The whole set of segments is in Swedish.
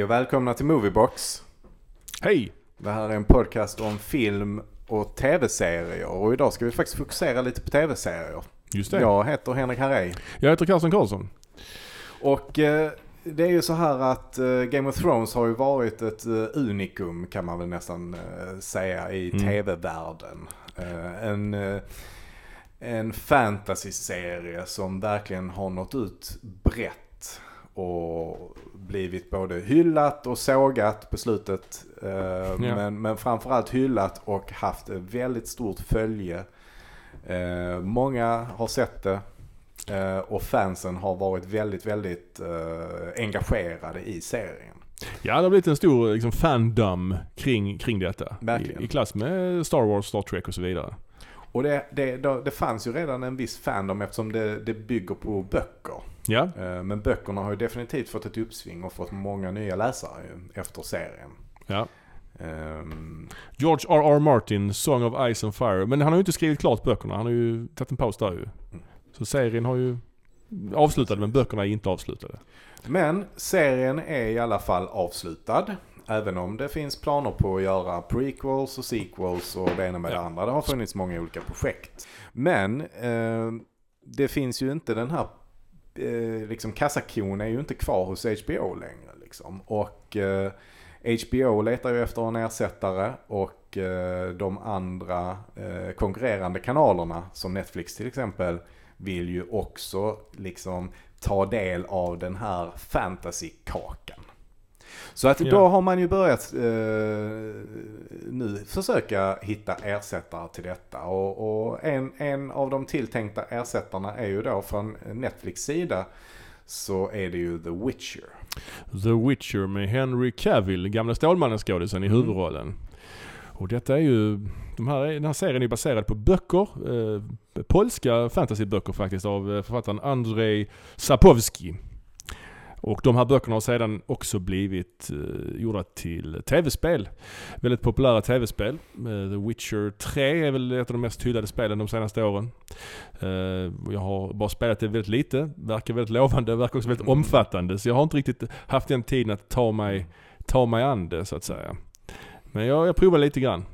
Hej och välkomna till Moviebox. Hej! Det här är en podcast om film och tv-serier och idag ska vi faktiskt fokusera lite på tv-serier. Just det. Jag heter Henrik Harrej. Jag heter Carlson Karlsson. Och det är ju så här att Game of Thrones har ju varit ett unikum kan man väl nästan säga i tv-världen. En fantasy-serie som verkligen har nått ut brett och blivit både hyllat och sågat på slutet. Men framförallt hyllat och haft ett väldigt stort följe. Många har sett det och fansen har varit väldigt, väldigt engagerade i serien. Ja, det har blivit en stor liksom, fandom kring detta. I klass med Star Wars, Star Trek och så vidare. Och det fanns ju redan en viss fandom eftersom det bygger på böcker. Ja. Men böckerna har ju definitivt fått ett uppsving och fått många nya läsare efter serien. Ja. George R. R. Martin, Song of Ice and Fire. Men han har ju inte skrivit klart böckerna. Han har ju tagit en paus där ju. Så serien har ju avslutat, men böckerna är inte avslutade. Men serien är i alla fall avslutad. Även om det finns planer på att göra prequels och sequels och det ena med det andra. Det har funnits många olika projekt. Men det finns ju inte den här... liksom kassakon är ju inte kvar hos HBO längre. Liksom. Och HBO letar ju efter en ersättare och de andra konkurrerande kanalerna som Netflix till exempel vill ju också liksom ta del av den här fantasy-kakan. Så att då har man ju börjat nu försöka hitta ersättare till detta. Och en av de tilltänkta ersättarna är ju då från Netflix sida så är det ju The Witcher. The Witcher med Henry Cavill, gamla Stålmannen-skådisen i huvudrollen. Och detta är ju, den här serien är baserad på böcker, polska fantasyböcker faktiskt av författaren Andrzej Sapkowski. Och de här böckerna har sedan också blivit gjorda till tv-spel. Väldigt populära tv-spel. The Witcher 3 är väl ett av de mest hyllade spelen de senaste åren. Jag har bara spelat det väldigt lite. Verkar väldigt lovande, verkar också väldigt omfattande. Så jag har inte riktigt haft den tiden att ta mig an det så att säga. Men jag provar lite grann.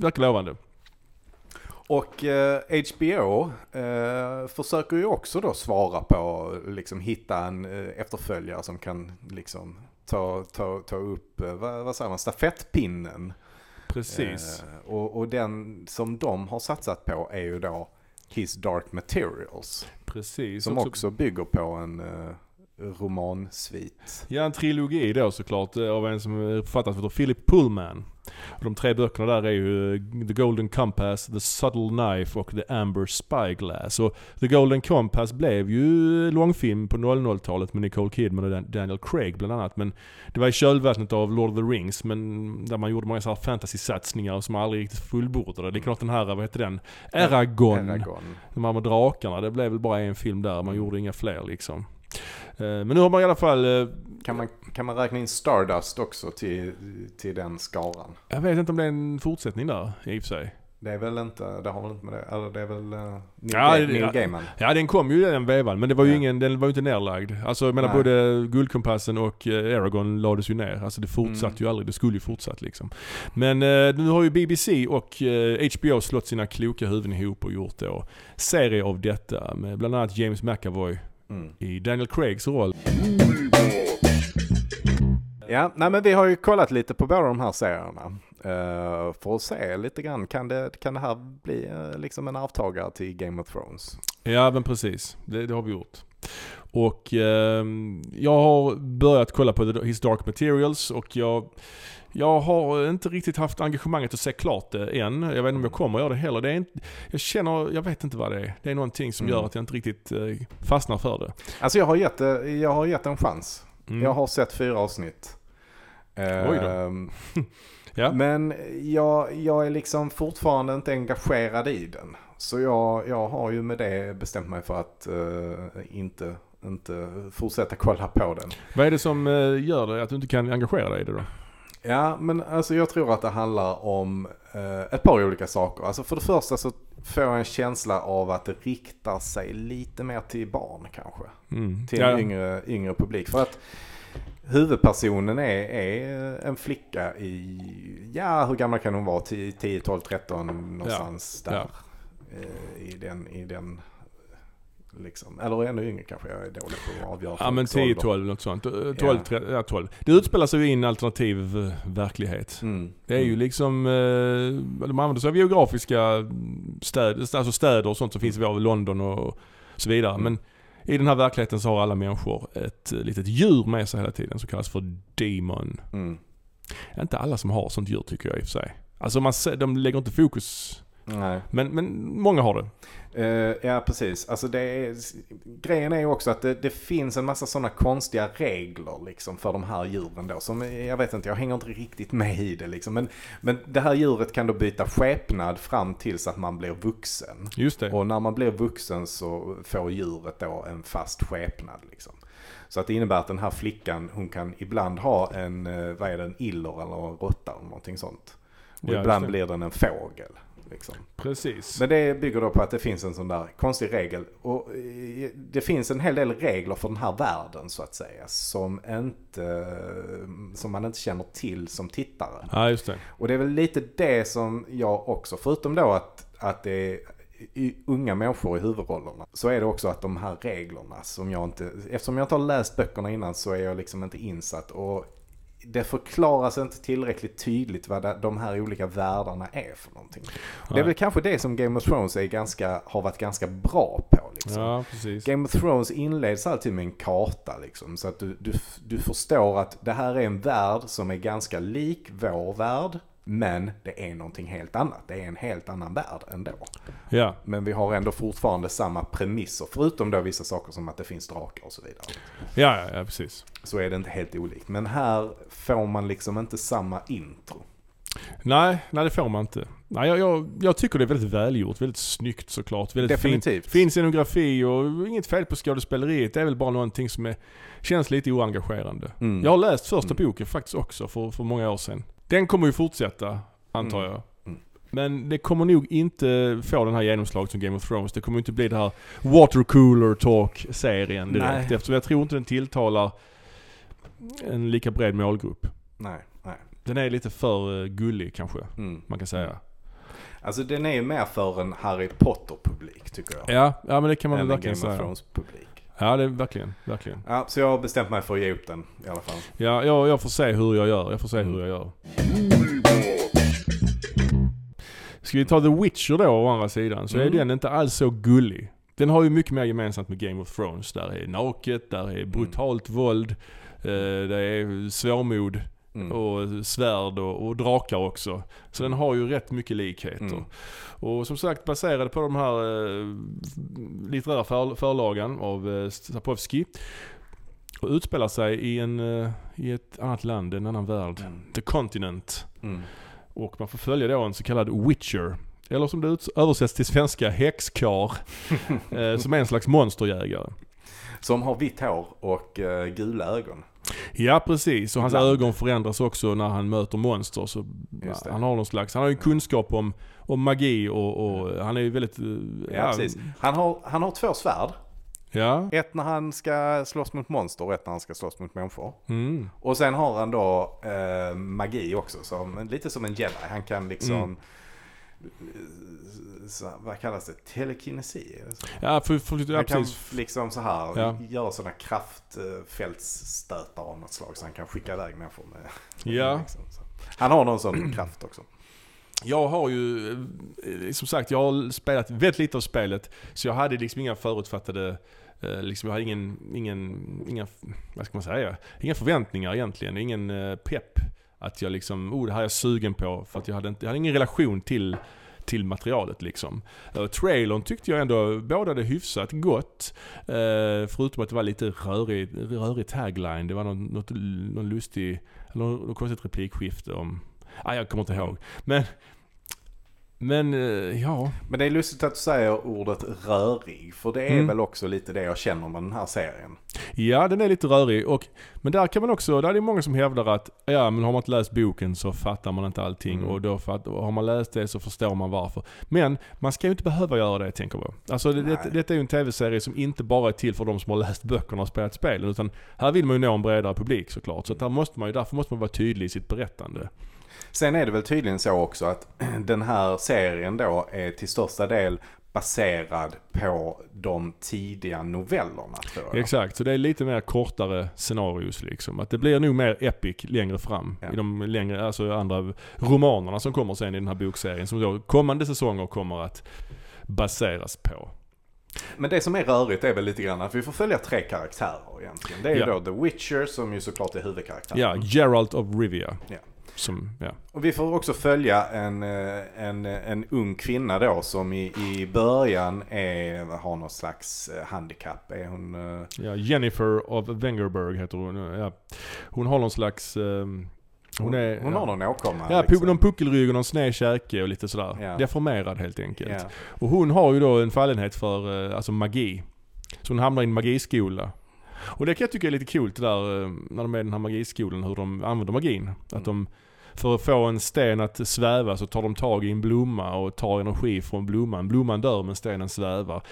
Verkar lovande. Och HBO försöker ju också då svara på liksom hitta en efterföljare som kan liksom ta upp vad säger man, stafettpinnen. Precis. Och den som de har satsat på är ju då His Dark Materials. Precis. Som också bygger på en romansvit. Ja, en trilogi då såklart av en som är författad av Philip Pullman. Och de tre böckerna där är ju The Golden Compass, The Subtle Knife och The Amber Spyglass. Och The Golden Compass blev ju långfilm på 00-talet med Nicole Kidman och Daniel Craig bland annat. Men det var i kölvattnet av Lord of the Rings, men där man gjorde många så här fantasy-satsningar som aldrig riktigt fullbordade. Det är klart den här, vad heter den? Eragon. De här med drakarna, det blev väl bara en film där. Man gjorde inga fler liksom. Men nu har man i alla fall... Kan man räkna in Stardust också till den skaran? Jag vet inte om det är en fortsättning där, i och för sig. Det är väl inte, det har väl inte med det. Eller det är väl Neil Gaiman. Ja, den kom ju i den vevan, men det var ju ingen, den var ju inte nerlagd. Alltså, jag menar, både Guldkompassen och Eragon lades ju ner. Alltså det fortsatte ju aldrig, det skulle ju fortsatt liksom. Men nu har ju BBC och HBO slått sina kloka huvuden ihop och gjort då serie av detta med bland annat James McAvoy. I Daniel Craigs roll. Ja, nej, men vi har ju kollat lite på båda de här serierna för att se lite grann kan det här bli liksom en avtagare till Game of Thrones. Ja, men precis. Det har vi gjort. Och jag har börjat kolla på His Dark Materials och jag har inte riktigt haft engagemanget att se klart det än. Jag vet inte om jag kommer att göra det heller. Det är inte, jag vet inte vad det är. Det är någonting som gör att jag inte riktigt fastnar för det. Alltså jag har gett en chans. Jag har sett 4 avsnitt. Oj då. Ja. Men jag är liksom fortfarande inte engagerad i den. Så jag har ju med det bestämt mig för att inte fortsätta kolla på den. Vad är det som gör det att du inte kan engagera dig i det då? Ja, men alltså jag tror att det handlar om ett par olika saker. Alltså för det första så får jag en känsla av att det riktar sig lite mer till barn kanske. Till en yngre publik. För att huvudpersonen är en flicka i, ja, hur gammal kan hon vara? 10, 12, 13 någonstans där. Ja. I den liksom. Eller ännu yngre kanske, jag är dålig på att avgöra. Ja, men 10, 12 något sånt. 12, ja. 13, ja, 12. Det utspelar sig ju i en alternativ verklighet. Mm. Det är ju liksom, de använder sig av geografiska städer, alltså städer och sånt som finns i London och så vidare. Mm. Men i den här verkligheten så har alla människor ett litet djur med sig hela tiden som kallas för demon. Mm. Inte alla som har sånt djur, tycker jag i och för sig. Alltså de lägger inte fokus. Nej. Men många har det. Ja, precis. Alltså grejen är ju också att det finns en massa sådana konstiga regler liksom, för de här djuren då, som jag vet inte, jag hänger inte riktigt med i det liksom. Men det här djuret kan då byta skepnad fram tills att man blir vuxen. Just det. Och när man blir vuxen så får djuret då en fast skepnad liksom. Så att det innebär att den här flickan, hon kan ibland ha en iller eller en råtta eller någonting sånt. Och ja, ibland blir den en fågel. Liksom. Precis. Men det bygger då på att det finns en sån där konstig regel, och det finns en hel del regler för den här världen så att säga som man inte känner till som tittare. Ja, just det. Och det är väl lite det som jag också, förutom då att det är unga människor i huvudrollerna, så är det också att de här reglerna som jag inte, eftersom jag inte har läst böckerna innan, så är jag liksom inte insatt, och det förklaras inte tillräckligt tydligt vad de här olika världarna är för någonting. Ja. Det är väl kanske det som Game of Thrones har varit ganska bra på. Liksom. Ja, precis. Game of Thrones inleds alltid med en karta. Liksom, så att du förstår att det här är en värld som är ganska lik vår värld. Men det är någonting helt annat. Det är en helt annan värld ändå. Ja. Men vi har ändå fortfarande samma premisser. Förutom då vissa saker som att det finns drakar och så vidare. Ja, precis. Så är det inte helt olikt. Men här får man liksom inte samma intro. Nej, det får man inte. Nej, jag tycker det är väldigt välgjort. Väldigt snyggt såklart. Väldigt definitivt. Fin scenografi och inget fel på skådespeleriet. Det är väl bara någonting som känns lite oengagerande. Mm. Jag har läst första boken faktiskt också för många år sedan. Den kommer ju fortsätta, antar jag. Mm. Men det kommer nog inte få den här genomslaget som Game of Thrones. Det kommer inte bli det här watercooler talk-serien direkt. Eftersom jag tror inte den tilltalar en lika bred målgrupp. Nej. Den är lite för gullig kanske, man kan säga. Alltså den är ju mer för en Harry Potter-publik, tycker jag. Ja, men det kan man väl verkligen säga. En Game of Thrones-publik. Ja, det är verkligen. Ja, så jag har bestämt mig för att ge upp den i alla fall. Ja, jag får se hur jag gör. Ska vi ta The Witcher då å andra sidan, så är den inte alls så gullig. Den har ju mycket mer gemensamt med Game of Thrones. Där är naket, där är brutalt våld, där är svårmod och svärd och drakar också. Så den har ju rätt mycket likheter. Och som sagt, baserade på de här litterära förlagen av Sapkowski, och utspelar sig i ett annat land, en annan värld, The Continent. Och man får följa då en så kallad Witcher, eller som det översätts till svenska, häxkar, som är en slags monsterjägare som har vitt hår och gula ögon. Ja, precis. Och hans ögon förändras också när han möter monster. Så han har ju kunskap om magi och han är ju väldigt... Ja, precis. Han har två svärd. Ja. Ett när han ska slåss mot monster och ett när han ska slåss mot människor. Mm. Och sen har han då magi också. Lite som en jedi. Han kan liksom... Så, vad kallas det? Telekinesi? Ja, han kan liksom så här göra sådana kraftfältsstötar av något slag, så han kan skicka iväg människor med liksom. Han har någon sån kraft också. Jag har ju, som sagt, jag har spelat väldigt lite av spelet, så jag hade liksom inga förutfattade liksom, jag hade inga, vad ska man säga, inga förväntningar egentligen, ingen pepp att jag liksom, det här är jag sugen på, för att jag hade ingen relation till materialet liksom. Trailern tyckte jag ändå båda det hyfsat gott, förutom att det var lite rörig tagline. Det var någon lustig, något konstigt replikskifte om, jag kommer inte ihåg. Men det är lustigt att du säger ordet rörig, för det är väl också lite det jag känner med den här serien. Ja, den är lite rörig. Men där kan man också, där är det många som hävdar att ja, men har man inte läst boken så fattar man inte allting. Och då har man läst det så förstår man varför. Men man ska ju inte behöva göra det, tänker jag. Alltså detta är ju en tv-serie som inte bara är till för de som har läst böckerna och spelat spelen, utan här vill man ju nå en bredare publik såklart. Så där måste man ju, därför måste man vara tydlig i sitt berättande. Sen är det väl tydligen så också att den här serien då är till största del baserad på de tidiga novellerna, tror jag. Exakt, så det är lite mer kortare scenarios liksom. Att det blir nog mer epic längre fram i de längre, alltså andra romanerna som kommer sen i den här bokserien, som då kommande säsonger kommer att baseras på. Men det som är rörigt är väl lite grann att vi får följa tre karaktärer egentligen. Det är ju då The Witcher, som ju såklart är huvudkaraktären. Ja, Geralt of Rivia. Ja. Och vi får också följa en ung kvinna då som i början har någon slags handikapp. Är hon, Jennifer of Wengerberg heter hon. Ja. Hon har någon slags... Hon har någon åkomma. Ja, liksom. Någon puckelrygg och någon snedkäke och lite sådär. Ja. Deformerad helt enkelt. Ja. Och hon har ju då en fallenhet för alltså magi. Så hon hamnar i en magiskola. Och det kan jag tycka är lite kul det där när de är i den här magiskolan, hur de använder magin. Att de, för att få en sten att sväva, så tar de tag i en blomma och tar energi från blomman. Blomman dör men stenen svävar.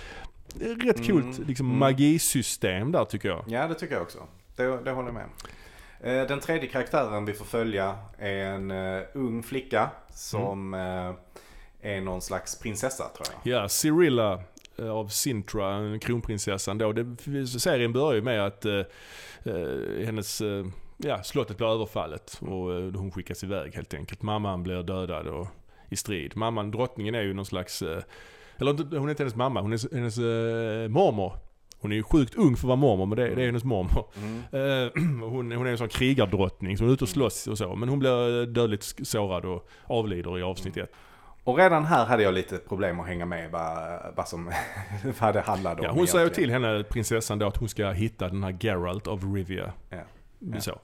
Det är rätt kul liksom, magisystem där, tycker jag. Ja, det tycker jag också. Det håller jag med. Den tredje karaktären vi får följa är en ung flicka som är någon slags prinsessa, tror jag. Ja, Cyrilla av Sintra, kronprinsessan då. Serien börjar ju med att hennes slottet blir överfallet och hon skickas iväg helt enkelt. Mamman blir dödad i strid. Mamman, drottningen, är ju någon slags eller hon är inte hennes mamma, hon är hennes mormor. Hon är ju sjukt ung för att vara mormor, men det är hennes mormor. Hon är en sån krigardrottning, så hon är ute och slåss och så, men hon blir dödligt sårad och avlider i avsnitt 1. Och redan här hade jag lite problem att hänga med vad det handlade om. Ja, hon säger till henne, prinsessan då, att hon ska hitta den här Geralt of Rivia. Ja.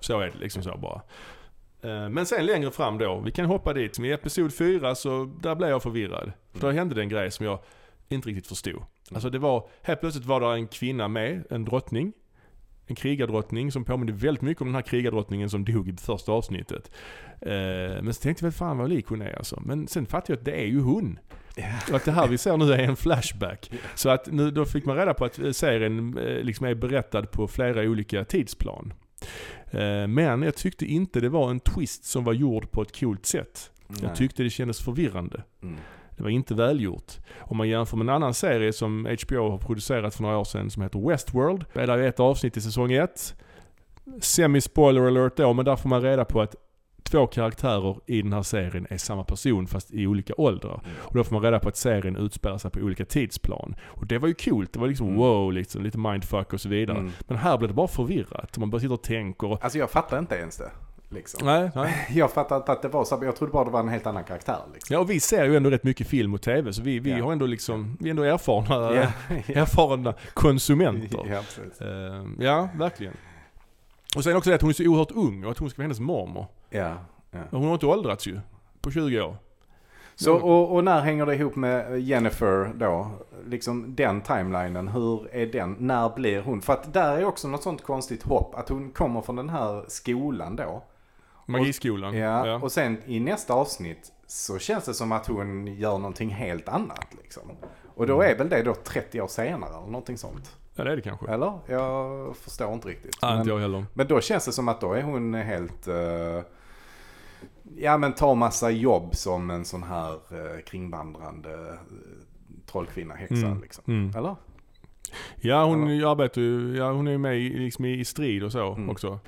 Så är det liksom så bara. Men sen längre fram då, vi kan hoppa dit. I episod 4 så där blev jag förvirrad. För då hände det en grej som jag inte riktigt förstod. Alltså det var, helt plötsligt var det en kvinna med, en drottning. En krigardrottning som påminner väldigt mycket om den här krigardrottningen som dog i första avsnittet. Men så tänkte jag, fan vad lik hon är alltså. Men sen fattade jag att det är ju hon. Yeah. Och att det här vi ser nu är en flashback. Yeah. Så att nu, då fick man reda på att serien liksom är berättad på flera olika tidsplan. Men jag tyckte inte det var en twist som var gjord på ett coolt sätt. Nej. Jag tyckte det kändes förvirrande. Det var inte välgjort. Om man jämför med en annan serie som HBO har producerat för några år sedan som heter Westworld. Det är ett avsnitt i säsong 1. Semi-spoiler alert då, men där får man reda på att två karaktärer i den här serien är samma person fast i olika åldrar. Och då får man reda på att serien utspelar sig på olika tidsplan. Och det var ju kul. Det var liksom liksom, lite mindfuck och så vidare. Men här blev det bara förvirrat. Man bara sitter och tänker. Alltså jag fattar inte ens det. Liksom. Nej. Jag fattade att det var så, men jag trodde bara det var en helt annan karaktär liksom. Ja, och vi ser ju ändå rätt mycket film och tv, så vi har ändå liksom, vi är ändå erfarna konsumenter. Ja, verkligen. Och sen också det att hon är så oerhört ung och att hon ska vara hennes mormor. Hon har inte åldrats ju på 20 år. Så, och när hänger det ihop med Jennifer då? Liksom den timelinen, hur är den? När blir hon? För att där är också något sånt konstigt hopp att hon kommer från den här skolan då. Magiskolan. Och sen i nästa avsnitt så känns det som att hon gör någonting helt annat liksom. Och då är väl det då 30 år senare eller någonting sånt. Ja, det är det kanske. Eller? Jag förstår inte riktigt. Ja, inte jag heller. Men då känns det som att då är hon helt... men ta massa jobb som en sån här kringvandrande trollkvinna, häxa liksom. Eller? Ja, hon arbetar ju, hon är ju med liksom i strid och så också.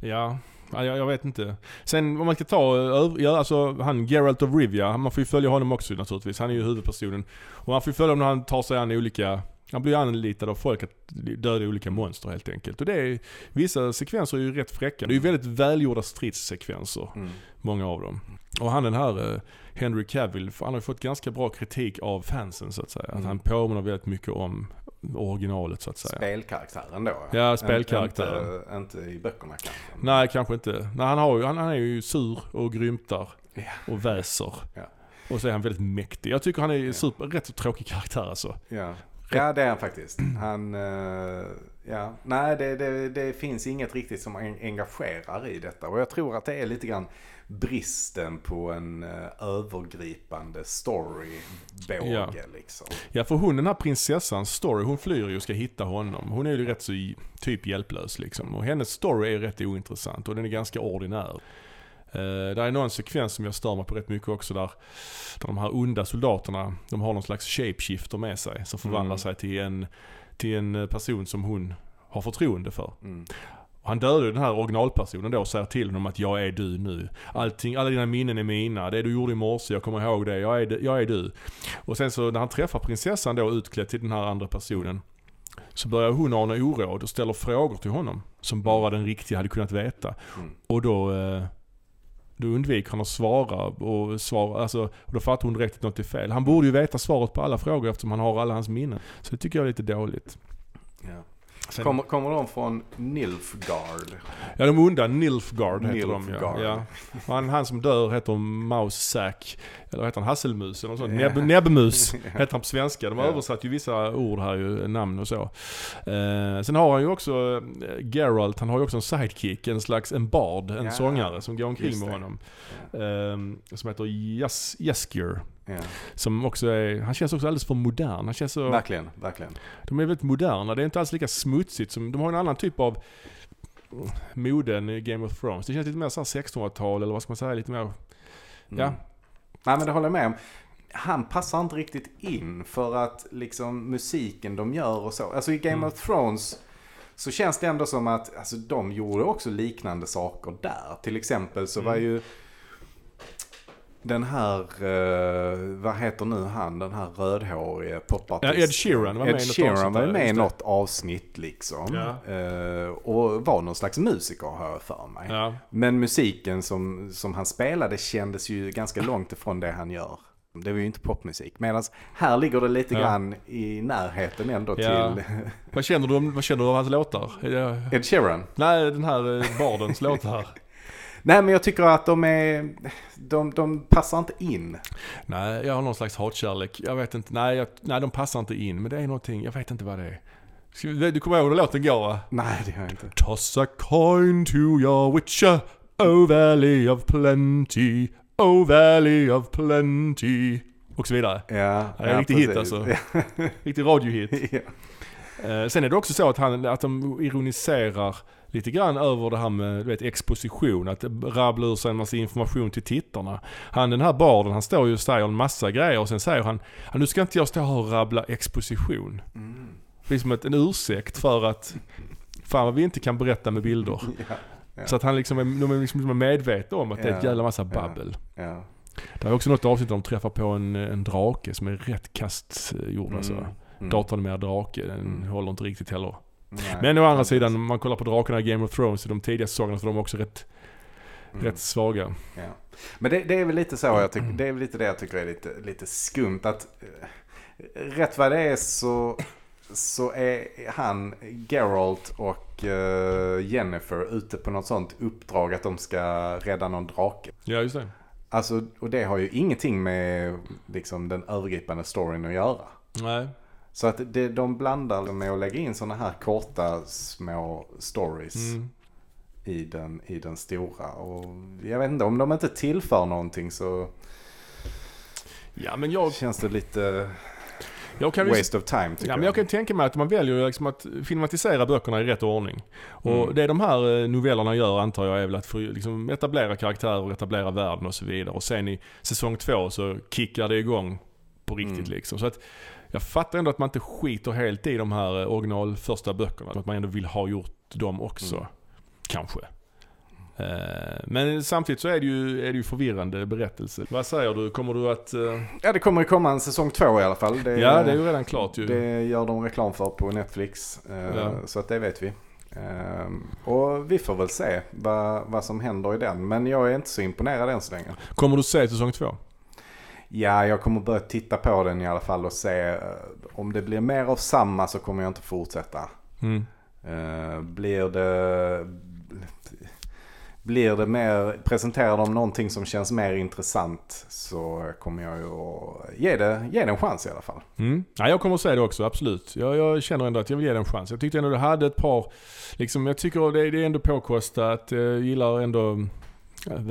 Ja, jag vet inte. Sen om man ska han Geralt of Rivia, man får ju följa honom också naturligtvis. Han är ju huvudpersonen. Och man får ju följa honom när han tar sig an olika... Han blir anlitad av folk att döda olika monster helt enkelt. Och det är, vissa sekvenser är ju rätt fräcka. Det är ju väldigt välgjorda stridssekvenser, många av dem. Och han den här Henry Cavill, han har fått ganska bra kritik av fansen så att säga. Att han påminner väldigt mycket om originalet så att säga. Spelkaraktären då? Ja, spelkaraktären. Inte i böckerna kanske? Nej, kanske inte. Nej, han är ju sur och grymtar och väser. Och så är han väldigt mäktig. Jag tycker han är rätt tråkig karaktär alltså. Ja, det är han faktiskt. Han, ja. Nej, det finns inget riktigt som engagerar i detta. Och jag tror att det är lite grann bristen på en övergripande storybåge, ja. Liksom. Ja, för hon, den här prinsessan story, hon flyr ju och ska hitta honom. Hon är ju rätt så typ hjälplös liksom. Och hennes story är rätt ointressant och den är ganska ordinär. Det är någon sekvens som jag stör mig på rätt mycket också där de här onda soldaterna, de har någon slags shapeshifter med sig som förvandlar sig till en person som hon har förtroende för. Mm. Han dödade den här originalpersonen då och säger till honom att jag är du nu. Allting, alla dina minnen är mina. Det du gjorde i morse, jag kommer ihåg det. Jag är du. Och sen så när han träffar prinsessan då utklädd till den här andra personen, så börjar hon ana oråd och ställer frågor till honom som bara den riktiga hade kunnat veta. Mm. Och då undviker han att svara, alltså, och då fattar hon direkt att något är fel. Han borde ju veta svaret på alla frågor eftersom han har alla hans minnen. Så det tycker jag är lite dåligt. Ja. Sen, kommer de från Nilfgaard? Ja, de onda. Nilfgaard heter de. Ja. Ja. Han som dör heter Mausack. Eller heter han Hasselmus? Eller sånt. Yeah. Näbbmus heter han på svenska. De har översatt ju vissa ord här, ju, namn och så. Sen har han ju också Geralt. Han har ju också en sidekick. En slags bard. En sångare som går omkring med honom. Som heter Jaskier. Yeah. Som också är, han känns också alldeles för modern. Han känns så, verkligen. De är väldigt moderna. Det är inte alls lika smutsigt som, de har en annan typ av moden i Game of Thrones. Det känns lite mer så 1600-tal eller vad ska man säga, lite mer. Ja. Nej, men det håller jag med om. Han passar inte riktigt in för att liksom musiken de gör och så. Alltså i Game of Thrones så känns det ändå som att alltså, de gjorde också liknande saker där. Till exempel så var ju den här, vad heter nu han? Den här rödhåriga popartisten. Ja, Ed Sheeran var med i något avsnitt liksom. Ja. Och var någon slags musiker, hör jag för mig. Ja. Men musiken som han spelade kändes ju ganska långt ifrån det han gör. Det var ju inte popmusik. Medan här ligger det lite grann i närheten ändå till... Vad känner du om hans låtar? Ed Sheeran? Nej, den här bardens låtar. Nej, men jag tycker att de passar inte in. Nej, jag har någon slags hatkärlek. Jag vet inte. Nej, de passar inte in. Men det är någonting, jag vet inte vad det är. Du kommer ihåg hur låten går, va? Nej, det gör jag inte. Toss a coin to your witcher, oh valley of plenty, oh valley of plenty. Och så vidare. Ja, det är en riktig hit alltså. Riktig radiohit. Ja. Sen är det också så att de ironiserar lite grann över det här med, du vet, exposition, att rabbla ur sig en massa information till tittarna. Den här barden, han står ju och säger en massa grejer och sen säger han, nu ska inte jag stå här och rabbla exposition. Det är som en ursäkt för att fan vad vi inte kan berätta med bilder. Så att han liksom är medveten om att det är ett jävla massa babbel. Det är också något avsnitt där de träffar på en drake som är rätt kastgjord. Alltså. Datorn med drake, den håller inte riktigt heller. Nej, men å andra sidan, om man kollar på drakarna i Game of Thrones i de tidiga säsongerna, så de är också rätt svaga. Ja. Men det är väl lite så, jag tycker, det är väl lite det jag tycker är lite skumt, att rätt vad det är så är han, Geralt och Jennifer ute på något sånt uppdrag att de ska rädda någon drake. Ja, just det. Alltså, och det har ju ingenting med liksom den övergripande storyn att göra. Nej. Så att de blandar med att lägga in såna här korta små stories i den stora. Och jag vet inte, om de inte tillför någonting så känns det lite waste of time. Ja, men jag kan tänka mig att man väljer liksom att filmatisera böckerna i rätt ordning. Och det de här novellerna gör, antar jag, är väl att för, liksom, etablera karaktärer och etablera världen och så vidare. Och sen i säsong 2 så kickar det igång på riktigt liksom. Så att jag fattar ändå att man inte skiter helt i de här original första böckerna. Att man ändå vill ha gjort dem också. Kanske. Men samtidigt så är det ju förvirrande berättelse. Vad säger du? Kommer du att... Ja, det kommer ju komma en säsong 2 i alla fall. Det är ju redan klart ju. Det gör de reklam för på Netflix. Så att det vet vi. Och vi får väl se vad som händer i den. Men jag är inte så imponerad än så länge. Kommer du se säsong 2? Ja, jag kommer börja titta på den i alla fall och se om det blir mer av samma, så kommer jag inte fortsätta. Blir det blir det mer, presenterar de någonting som känns mer intressant, så kommer jag ju att ge det en chans i alla fall. Mm. Ja, jag kommer att säga det också, absolut. Jag känner ändå att jag vill ge det en chans. Jag tyckte ändå det hade ett par, liksom, jag tycker det är ändå påkostat. Jag gillar ändå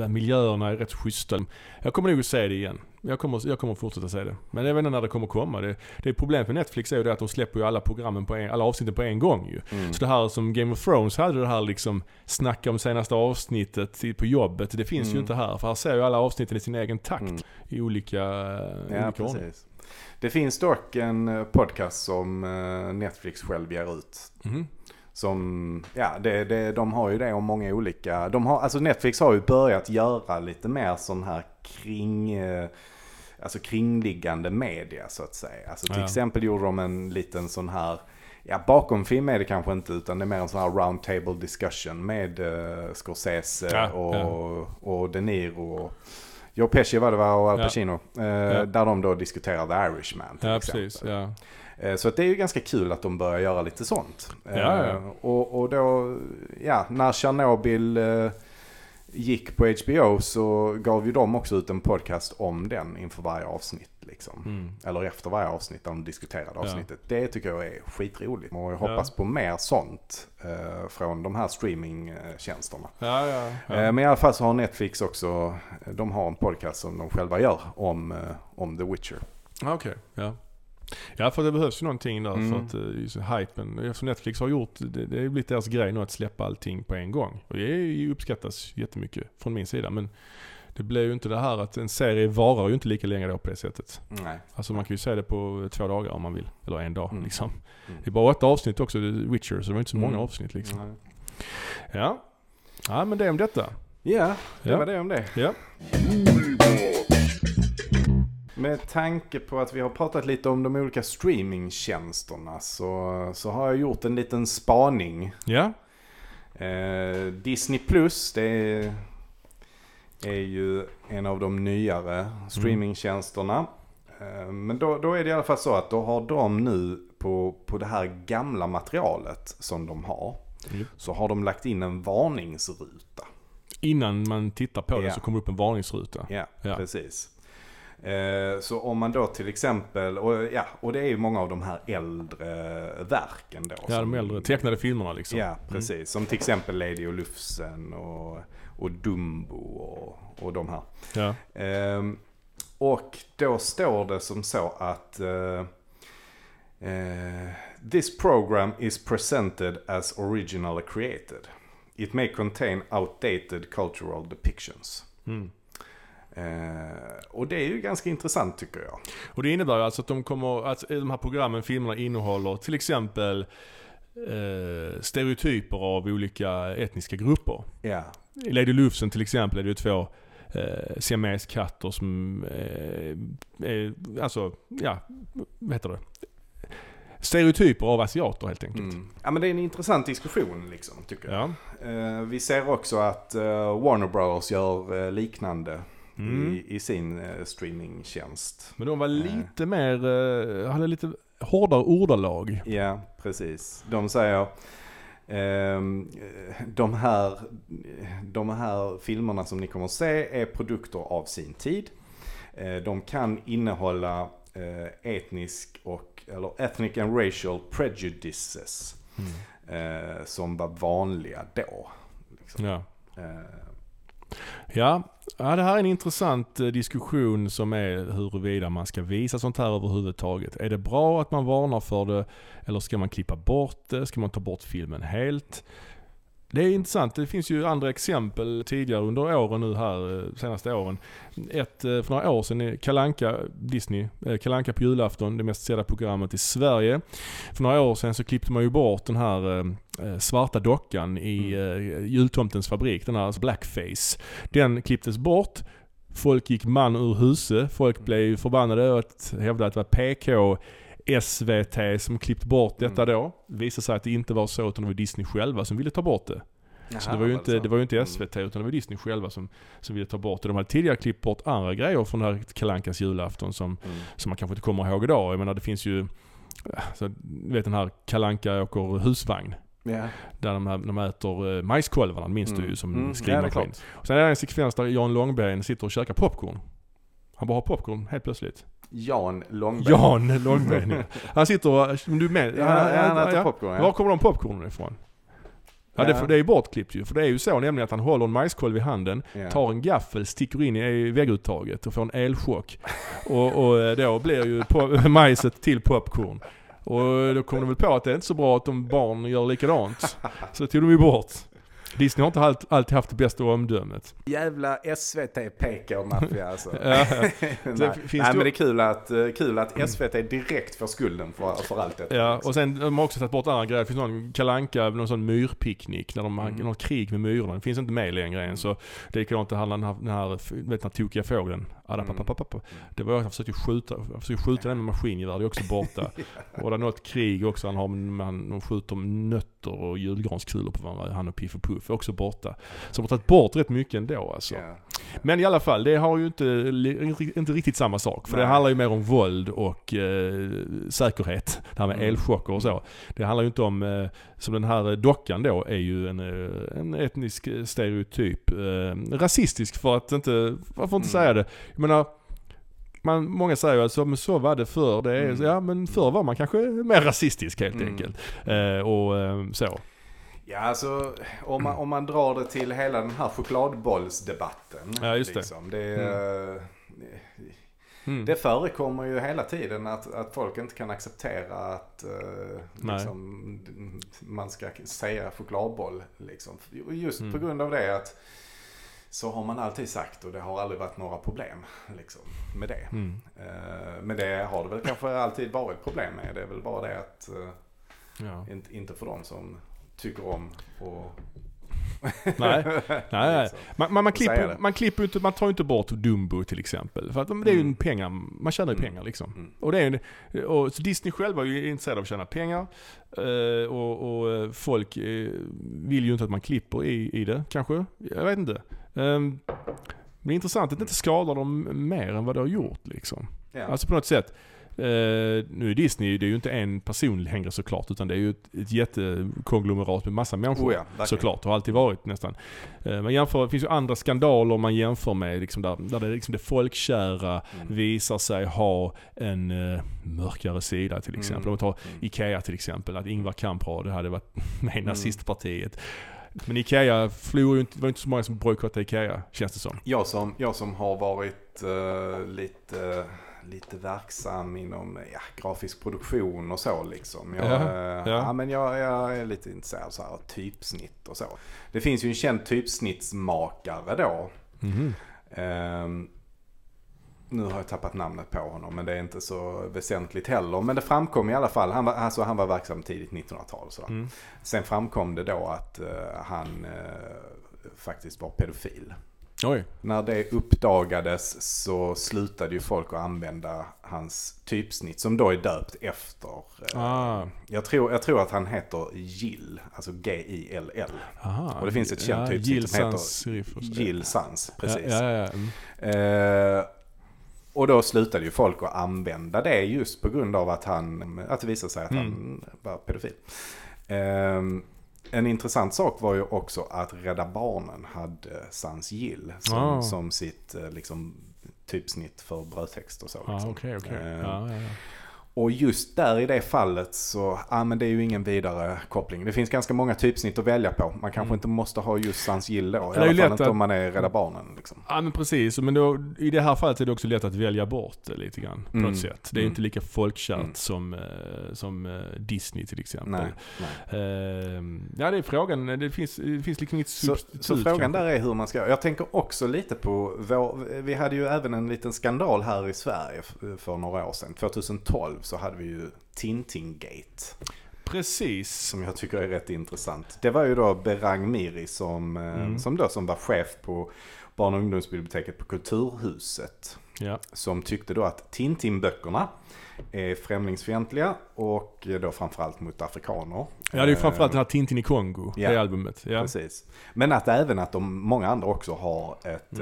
miljöerna är rätt schyssta. Jag kommer nog att säga det igen. Jag kommer fortsätta säga det. Men jag vet inte när det kommer komma. Det problemet för Netflix är ju det att de släpper ju alla programmen på alla avsnitten på en gång ju. Mm. Så det här som Game of Thrones hade, det här liksom snacka om senaste avsnittet på jobbet, det finns ju inte här. För här ser ju alla avsnitten i sin egen takt i olika ordning. Det finns dock en podcast som Netflix själv ger ut. Mm. Som, ja, de har ju det om många olika. Alltså Netflix har ju börjat göra lite mer sån här kringliggande media så att säga. Alltså till exempel gjorde de en liten sån här, ja, bakom film är det kanske inte, utan det är mer en sån här round table discussion med Scorsese och De Niro och Joe Pesci var det och Al Pacino, där de då diskuterar The Irishman till exempel. Precis, ja. Så att det är ju ganska kul att de börjar göra lite sånt. Ja. Och då, ja, när Chernobyl gick på HBO så gav ju de också ut en podcast om den inför varje avsnitt. Liksom. Mm. Eller efter varje avsnitt där de diskuterade avsnittet. Det tycker jag är skitroligt. Och jag hoppas på mer sånt från de här streamingtjänsterna. Men i alla fall så har Netflix också, de har en podcast som de själva gör om The Witcher. Okej, ja. Ja, för det behövs ju någonting där för att just hypen, eftersom Netflix har gjort det är blivit deras grej nu att släppa allting på en gång, och det uppskattas jättemycket från min sida, men det blir ju inte det här att en serie varar ju inte lika länge då på det sättet. Nej. Alltså man kan ju säga det på 2 dagar om man vill, eller en dag liksom. Det är bara 8 avsnitt också, The Witcher, så det var inte så många avsnitt liksom. Nej. Ja, men det är om detta. Ja, det var det om det. Ja. Med tanke på att vi har pratat lite om de olika streamingtjänsterna så har jag gjort en liten spaning. Ja. Disney Plus, det är ju en av de nyare streamingtjänsterna. Men då är det i alla fall så att då har de nu på det här gamla materialet som de har, så har de lagt in en varningsruta. Innan man tittar på det så kommer upp en varningsruta. Ja. Precis. Så om man då till exempel, och det är ju många av de här äldre verken då, de äldre tecknade filmerna liksom. Ja, precis, som till exempel Lady och Lufsen och Dumbo och de här. Ja. Och då står det som så att this program is presented as originally created. It may contain outdated cultural depictions. Och det är ju ganska intressant tycker jag. Och det innebär alltså att de här programmen, filmerna innehåller till exempel stereotyper av olika etniska grupper. Yeah. I Lady Lufsen till exempel är det ju 2 siameskatter som vad heter det? Stereotyper av asiater helt enkelt. Ja, men det är en intressant diskussion liksom, tycker jag. Vi ser också att Warner Brothers gör liknande i sin streamingtjänst. Men de var lite mer, hade lite hårdare ordalag. Ja, precis. De säger de här filmerna som ni kommer att se är produkter av sin tid. De kan innehålla ethnic and racial prejudices som var vanliga då. Liksom. Ja, det här är en intressant diskussion som är huruvida man ska visa sånt här överhuvudtaget. Är det bra att man varnar för det, eller ska man klippa bort det? Ska man ta bort filmen helt? Det är intressant. Det finns ju andra exempel tidigare under åren nu här, senaste åren. Ett för några år sedan är Kalanka på julafton, det mest sedda programmet i Sverige. För några år sedan så klippte man ju bort den här svarta dockan i jultomtens fabrik, den här blackface. Den klipptes bort. Folk gick man ur huset. Folk blev förbannade och hävdade att det var PK. SVT som klippt bort detta då, visade sig att det inte var så, utan det var Disney själva som ville ta bort det. Jaha, så det var ju inte SVT utan det var Disney själva som ville ta bort det. De hade tidigare klippt bort andra grejer från den här Kalankas julafton som man kanske inte kommer ihåg idag. Jag menar, det finns ju, så vet den här Kalanka åker husvagn. Yeah. Där de äter majskolvarna, minns du ju, som skrivmaskin. Och sen är det en sekvens där Jan Långben sitter och käkar popcorn. Han bara har popcorn helt plötsligt. Jan Långben. Ja. Han sitter och... Du med, han äter popcorn. Ja. Var kommer de popcornen ifrån? Ja, det är ju bortklippt ju. För det är ju så nämligen att han håller en majskolv i handen, tar en gaffel, sticker in i vägguttaget och får en elchock. och då blir ju majset till popcorn. Och då kom de väl på att det är inte så bra att de barn gör likadant. Så det tog de ju bort. Disney har inte alltid haft det bästa omdömet. Jävla SVT pekar maffia alltså. Nej, men det är kul att SVT direkt får skulden för allt detta. Ja, och sen de har också tagit bort andra grejer. Det finns någon Kalanka, någon sån myrpicknick när de har något krig med myrorna. Det finns inte med längre än, så det kan inte handla om den här tokiga fågeln. Det var jag som försökte skjuta den med maskingevär, det är också borta. Och det är något krig också, de skjuter nötter och julgranskulor på varandra, han och Piff och Puff är också borta. Så de har tagit bort rätt mycket ändå alltså. Yeah. Men i alla fall, det har ju inte riktigt samma sak, för det handlar ju mer om våld och säkerhet, det här med elchocker och så. Det handlar ju inte om, som den här dockan då är ju en etnisk stereotyp, rasistisk varför inte säga det? Jag menar, många säger ju alltså, men så var det förr. Det är, ja, men förr var man kanske mer rasistisk helt enkelt. Så. Ja, alltså om man drar det till hela den här chokladbollsdebatten. Ja, just det. Liksom, det förekommer ju hela tiden att folk inte kan acceptera att liksom, man ska säga chokladboll. Liksom. Just på grund av det att så har man alltid sagt, och det har aldrig varit några problem liksom, med det. Men det har det väl kanske alltid varit problem med. Det är väl bara det att inte för dem som tycker om och nej. Liksom. Man tar inte bort Dumbo till exempel, för att det är ju en pengar, man tjänar ju pengar liksom. Och det är så Disney själva är ju intresserade av att tjäna pengar, och folk vill ju inte att man klipper i det kanske. Jag vet inte. Men det är intressant att det inte skadar dem mer än vad det har gjort liksom. Yeah. Alltså på något sätt. Nu är Disney, det är ju inte en person hänger såklart, utan det är ju ett jättekonglomerat med massa människor såklart, har alltid varit nästan. Det finns ju andra skandaler man jämför med liksom, där det, liksom det folkkära visar sig ha en mörkare sida till exempel. Om man tar Ikea till exempel, att Ingvar Kamprad hade varit med i nazistpartiet. Men Ikea var inte så många som bojkottade Ikea, känns det som. Jag som har varit lite verksam inom grafisk produktion och så liksom. Jag är lite intresserad så här av typsnitt och så. Det finns ju en känd typsnittsmakare då. Nu har jag tappat namnet på honom, men det är inte så väsentligt heller. Men det framkom i alla fall, han var verksam tidigt 1900-tal. Sen framkom det då att han faktiskt var pedofil. Oj. När det uppdagades så slutade ju folk att använda hans typsnitt, som då är döpt efter jag tror att han heter Gill, alltså Gill. Aha, och det finns ett känt typsnitt som heter Gill Sans, precis. Och då slutade ju folk att använda det just på grund av att det visade sig att han var pedofil. En intressant sak var ju också att Rädda barnen hade Sans Gill som sitt liksom, typsnitt för brödtext och så. Liksom. Okay. Och just där i det fallet så men det är ju ingen vidare koppling. Det finns ganska många typsnitt att välja på. Man kanske inte måste ha just Sans Gill då. I alla fall inte om man är Rädda barnen. Liksom. Ja, men precis. Men då, i det här fallet är det också lätt att välja bort det lite grann på något sätt. Det är inte lika folkkärt som Disney till exempel. Nej. Ja, det är frågan. Det finns liksom inget substitut. Så frågan kanske. Där är hur man ska... Jag tänker också lite på... Vi hade ju även en liten skandal här i Sverige för några år sedan. 2012. Så hade vi ju Tintin-gate. Precis. Som jag tycker är rätt intressant. Det var ju då Berang Miri som var chef på barn- och ungdomsbiblioteket på Kulturhuset. Ja. Som tyckte då att Tintin-böckerna är främlingsfientliga och då framförallt mot afrikaner. Ja, det är ju framförallt den här Tintin i Kongo, det albumet. Ja. Precis. Men att även att de många andra också har ett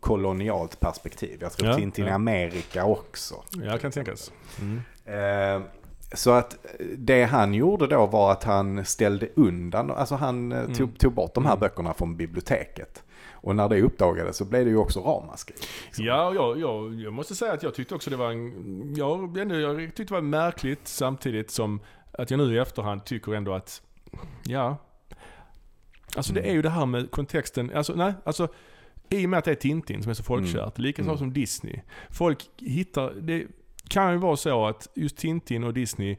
kolonialt perspektiv. Jag tror Tintin i Amerika också. Ja, kan tänkas. Så att det han gjorde då var att han ställde undan, alltså han tog bort de här böckerna från biblioteket. Och när det uppdagades så blev det ju också ramaskri. Liksom. Ja, jag måste säga att jag tyckte också det var jag tyckte det var märkligt, samtidigt som att jag nu i efterhand tycker ändå att alltså det är ju det här med kontexten, i och med att det är Tintin som är så folkkärt, likaså som Disney. Folk hittar, det kan ju vara så att just Tintin och Disney,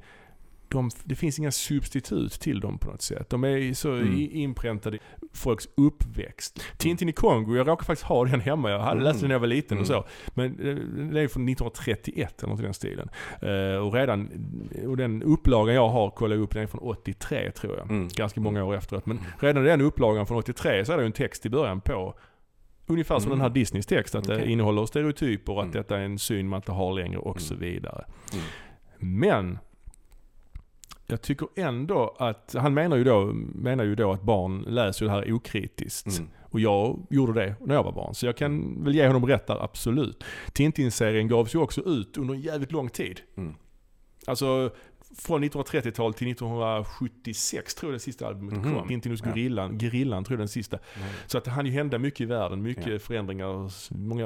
det finns inga substitut till dem på något sätt. De är så inpräntade i folks uppväxt. Tintin i Kongo, jag råkar faktiskt ha den hemma. Jag hade läst den när jag var liten och så. Men det är från 1931 eller något i den stilen. Och den upplagan jag har, kollar upp, den är från 83 tror jag. Ganska många år efteråt. Men redan den upplagan från 83 så är det en text i början på ungefär som den här Disneys text. Att det innehåller stereotyper, att detta är en syn man inte har längre och så vidare. Men jag tycker ändå att han menar ju då att barn läser det här okritiskt. Och jag gjorde det när jag var barn. Så jag kan väl ge honom rätt där, absolut. Tintin-serien gavs ju också ut under en jävligt lång tid. Alltså från 1930-talet till 1976 tror jag den sista albumet kom. Tintin hos Gerillan tror jag den sista. Så att det hann ju hända mycket i världen. Mycket förändringar.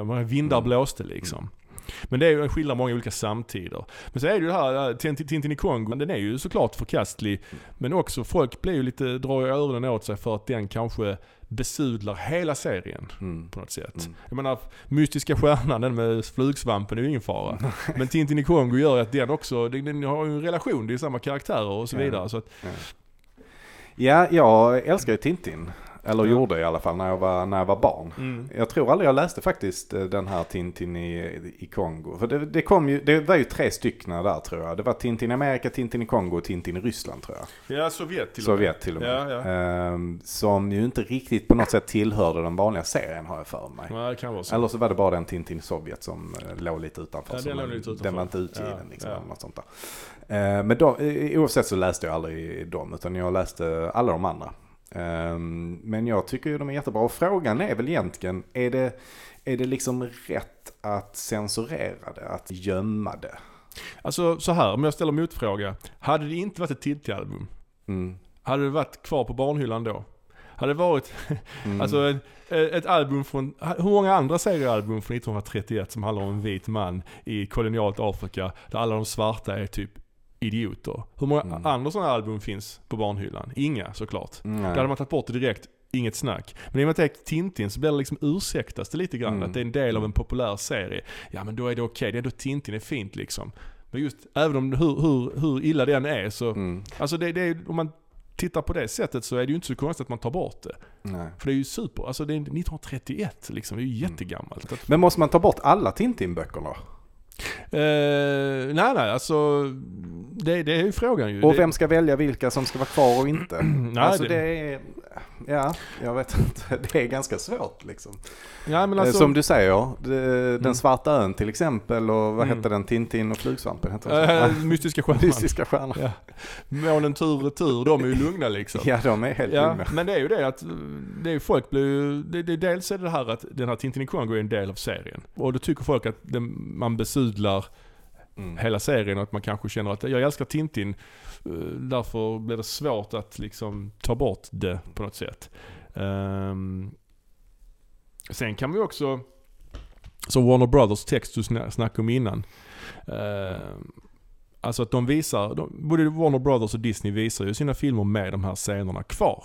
Många vindar blåste liksom. Men det är ju en skillnad många olika samtider. Men så är det ju det här Tintin i Kongo, den är ju såklart förkastlig, men också folk blir ju lite, drar öronen åt sig för att den kanske besudlar hela serien på något sätt. Jag menar, mystiska stjärnan, den med flugsvampen, är ju ingen fara. Men Tintin i Kongo gör att den också, den har ju en relation, det är samma karaktärer och så vidare. Så att... Ja, jag älskar ju Tintin. Eller gjorde i alla fall när jag var barn. Jag tror aldrig jag läste faktiskt den här Tintin i Kongo. För det var ju 3 stycken där tror jag. Det var Tintin i Amerika, Tintin i Kongo och Tintin i Ryssland tror jag. Ja, Sovjet till och med. Som ju inte riktigt på något sätt tillhörde den vanliga serien, har jag för mig. Ja, det kan vara så. Eller så var det bara den Tintin i Sovjet som låg lite utanför. Ja, den var inte utgiven liksom, eller något sånt där. Men då, oavsett så läste jag aldrig dem, utan jag läste alla de andra. Men jag tycker ju de är jättebra, och frågan är väl egentligen, är det liksom rätt att censurera det, att gömma det? Alltså så här, om jag ställer motfråga, hade det inte varit ett Tintin-album, hade det varit kvar på barnhyllan då? Hade det varit alltså ett album från, hur många andra seriealbum från 1931 som handlar om en vit man i kolonialt Afrika där alla de svarta är typ idioter. Hur många andra sådana album finns på barnhyllan? Inga, såklart. Där hade man tagit bort det direkt, inget snack. Men i och med att det är Tintin så blir det liksom, ursäktas det lite grann att det är en del av en populär serie. Ja, men då är det okej. Det är då Tintin är fint liksom. Men just, även om hur illa den är så, alltså det är, om man tittar på det sättet så är det ju inte så konstigt att man tar bort det. Nej. För det är ju super. Alltså det är 1931 liksom. Det är ju jättegammalt. Men måste man ta bort alla Tintin-böckerna? Nej, alltså det är ju frågan ju. Och vem ska välja vilka som ska vara kvar och inte? Nej, alltså det är, jag vet inte, det är ganska svårt liksom. Ja, men alltså... Som du säger, den svarta ön till exempel, och vad hette den, Tintin och flugsvampen heter mystiska stjärnan. Ja. Månen tur, de är ju lugna liksom. Ja, de är helt lugna. Men det är ju det att det är folk blir, det dels är det här att den här Tintin i Kongo är en del av serien, och då tycker folk att man besudlar hela serien, och att man kanske känner att jag älskar Tintin, därför blir det svårt att liksom ta bort det på något sätt. Sen kan vi också, som Warner Brothers text du snackade om innan, alltså att de visar, både Warner Brothers och Disney visar ju sina filmer med de här scenerna kvar,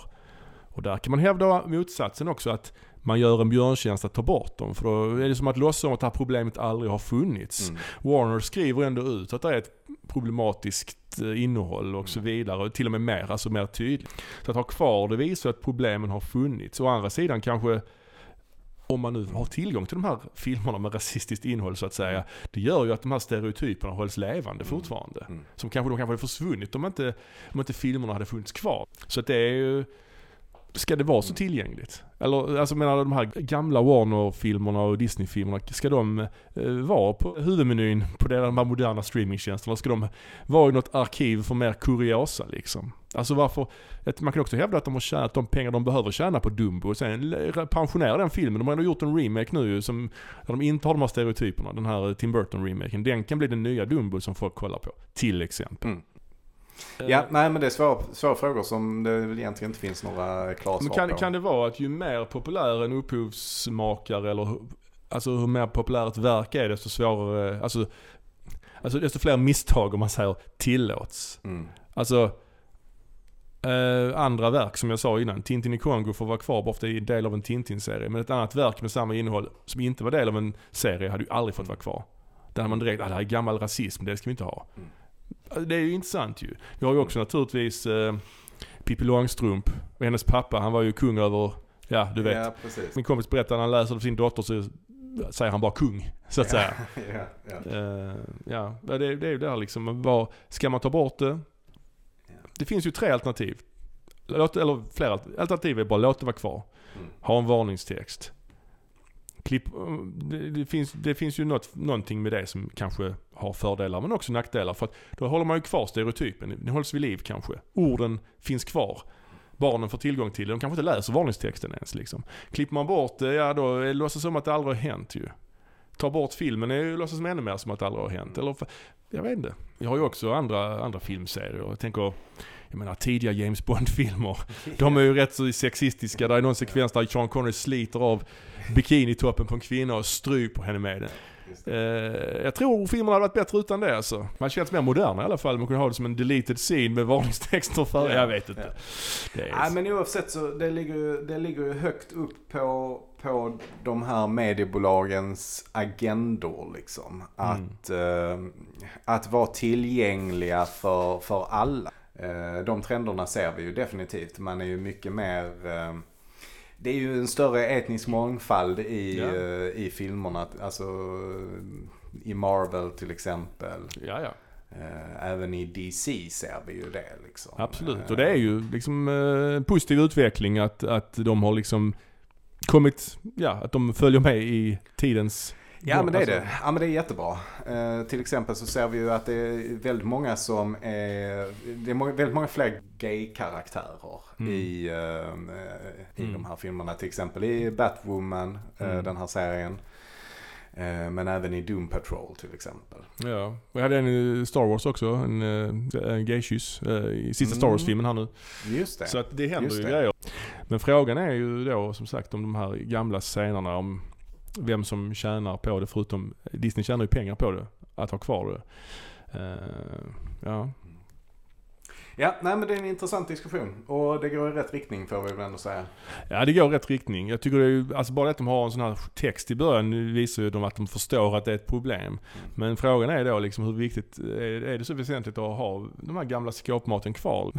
och där kan man hävda motsatsen också, att man gör en björntjänst att ta bort dem, för då är det som att låtsas om att det här problemet aldrig har funnits. Warner skriver ändå ut att det är ett problematiskt innehåll och så vidare, och till och med mer, alltså mer tydligt. Så att ha kvar det visar att problemen har funnits. Å andra sidan kanske, om man nu har tillgång till de här filmerna med rasistiskt innehåll så att säga, det gör ju att de här stereotyperna hålls levande fortfarande. Som kanske hade försvunnit om inte filmerna hade funnits kvar. Så att det är ju, ska det vara så tillgängligt? Eller, alltså menar de här gamla Warner-filmerna och Disney-filmerna, ska de vara på huvudmenyn på de här moderna streamingtjänsterna? Ska de vara i något arkiv för mer kuriosa liksom? Alltså varför? Man kan också hävda att de har tjänat de pengar de behöver tjäna på Dumbo och sen pensionera den filmen. De har ändå gjort en remake nu som, där de inte har de här stereotyperna, den här Tim Burton-remaken. Den kan bli den nya Dumbo som folk kollar på, till exempel. Ja, nej, men det är svåra frågor som det egentligen inte finns några klara svar på. Kan det vara att ju mer populär en upphovsmakare eller alltså hur mer populärt verk är, desto svårare, alltså desto fler misstag om man säger tillåts. Mm. Alltså andra verk som jag sa innan, Tintin i Kongo får vara kvar bara för det är del av en Tintin-serie, men ett annat verk med samma innehåll som inte var del av en serie hade ju aldrig fått vara kvar. Där man direkt, det här är gammal rasism, det ska vi inte ha. Det är ju intressant ju. Vi har ju också naturligtvis Pippi Långstrump och hennes pappa, han var ju kung över, ja du vet. Ja, min kompis berättar när han läser för sin dotter så säger han bara kung, så att säga. Ja, det är ju där liksom, vad ska man ta bort det? Det finns ju 3 alternativ. Eller flera alternativ är bara låt det vara kvar. Ha en varningstext. Klipp, det finns ju någonting med det som kanske har fördelar men också nackdelar, för att då håller man ju kvar stereotypen, den hålls vid liv kanske. Orden finns kvar. Barnen får tillgång till det. De kanske inte läser varningstexten ens liksom. Klipper man bort det, ja då låtsas som att det aldrig har hänt ju. Ta bort filmen, det låtsas som ännu mer som att det aldrig har hänt. Eller jag vet inte. Jag har ju också andra filmserier. Jag tänker, jag menar tidiga James Bond-filmer. De är ju rätt så sexistiska. Där är någon sekvens där Sean Connery sliter av bikinitoppen på en kvinna och stryper henne med den. Jag tror filmerna hade varit bättre utan det alltså. Man känns mer modern i alla fall. Man kunde ha det som en deleted scene med varningstexter för. Jag vet inte. Men oavsett så det ligger ju högt upp på de här mediebolagens agendor liksom. Att vara tillgängliga för alla. De trenderna ser vi ju definitivt. Man är ju mycket mer... Det är ju en större etnisk mångfald i filmerna. Alltså i Marvel till exempel. Ja. Även i DC ser vi ju det liksom. Absolut, och det är ju liksom positiv utveckling att de har liksom kommit, ja, att de följer med i tidens... Ja, men det är det. Ja, men det är jättebra. Till exempel så ser vi ju att det är väldigt många som är... Det är väldigt många fler gay-karaktärer i de här filmerna. Till exempel i Batwoman, den här serien. Men även i Doom Patrol till exempel. Ja, och jag hade en Star Wars också. En gay-kyss i sista Star Wars-filmen här nu. Just det. Så att det händer ju grejer. Men frågan är ju då som sagt om de här gamla scenerna, om vem som tjänar på det, förutom Disney tjänar ju pengar på det, att ha kvar det. Ja, nej, men det är en intressant diskussion och det går i rätt riktning får vi väl ändå säga. Ja, det går i rätt riktning. Jag tycker det är ju, alltså bara att de har en sån här text i början visar ju de att de förstår att det är ett problem. Men frågan är då liksom hur viktigt är det så väsentligt att ha de här gamla skåpmaten kvar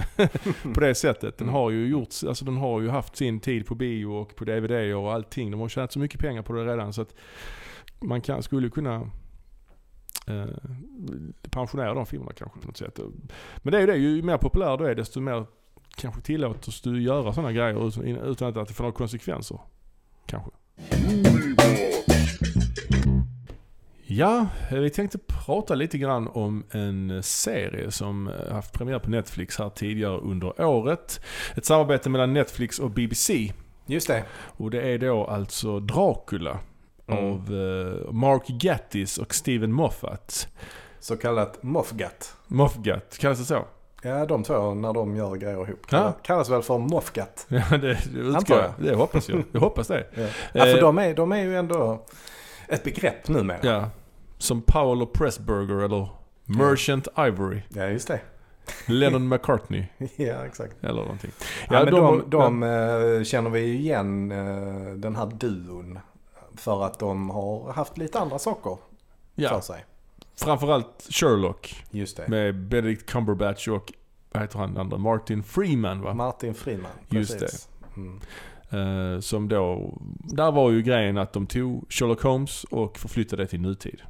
på det sättet. Den har ju gjorts, alltså den har ju haft sin tid på bio och på DVD och allting. De har tjänat så mycket pengar på det redan så att man skulle kunna pensionära de filmerna kanske på något sätt. Men det är ju mer populär du är, desto mer kanske tillåts du göra sådana grejer utan att det får några konsekvenser kanske. Ja, vi tänkte prata lite grann om en serie som haft premiär på Netflix här tidigare under året. Ett samarbete mellan Netflix och BBC. Just det. Och det är då alltså Dracula av Mark Gatiss och Steven Moffat. Så kallat Moffgat. Moffgat, kallas det så? Ja, de två när de gör grejer ihop. Kallas väl för Moffgat? Ja, det utgår jag. Det hoppas jag. Jag hoppas det. Ja. För de är ju ändå ett begrepp numera. Ja, som Paolo Pressburger eller Merchant Ivory. Ja, just det. Lennon McCartney. Ja, exakt. Eller någonting. Ja, men de känner vi ju igen den här duon. För att de har haft lite andra saker för sig. Framförallt Sherlock. Just det. Med Benedict Cumberbatch och vad heter han andra? Martin Freeman, va? Martin Freeman, precis. Just det. Som då, där var ju grejen att de tog Sherlock Holmes och förflyttade det till nutid.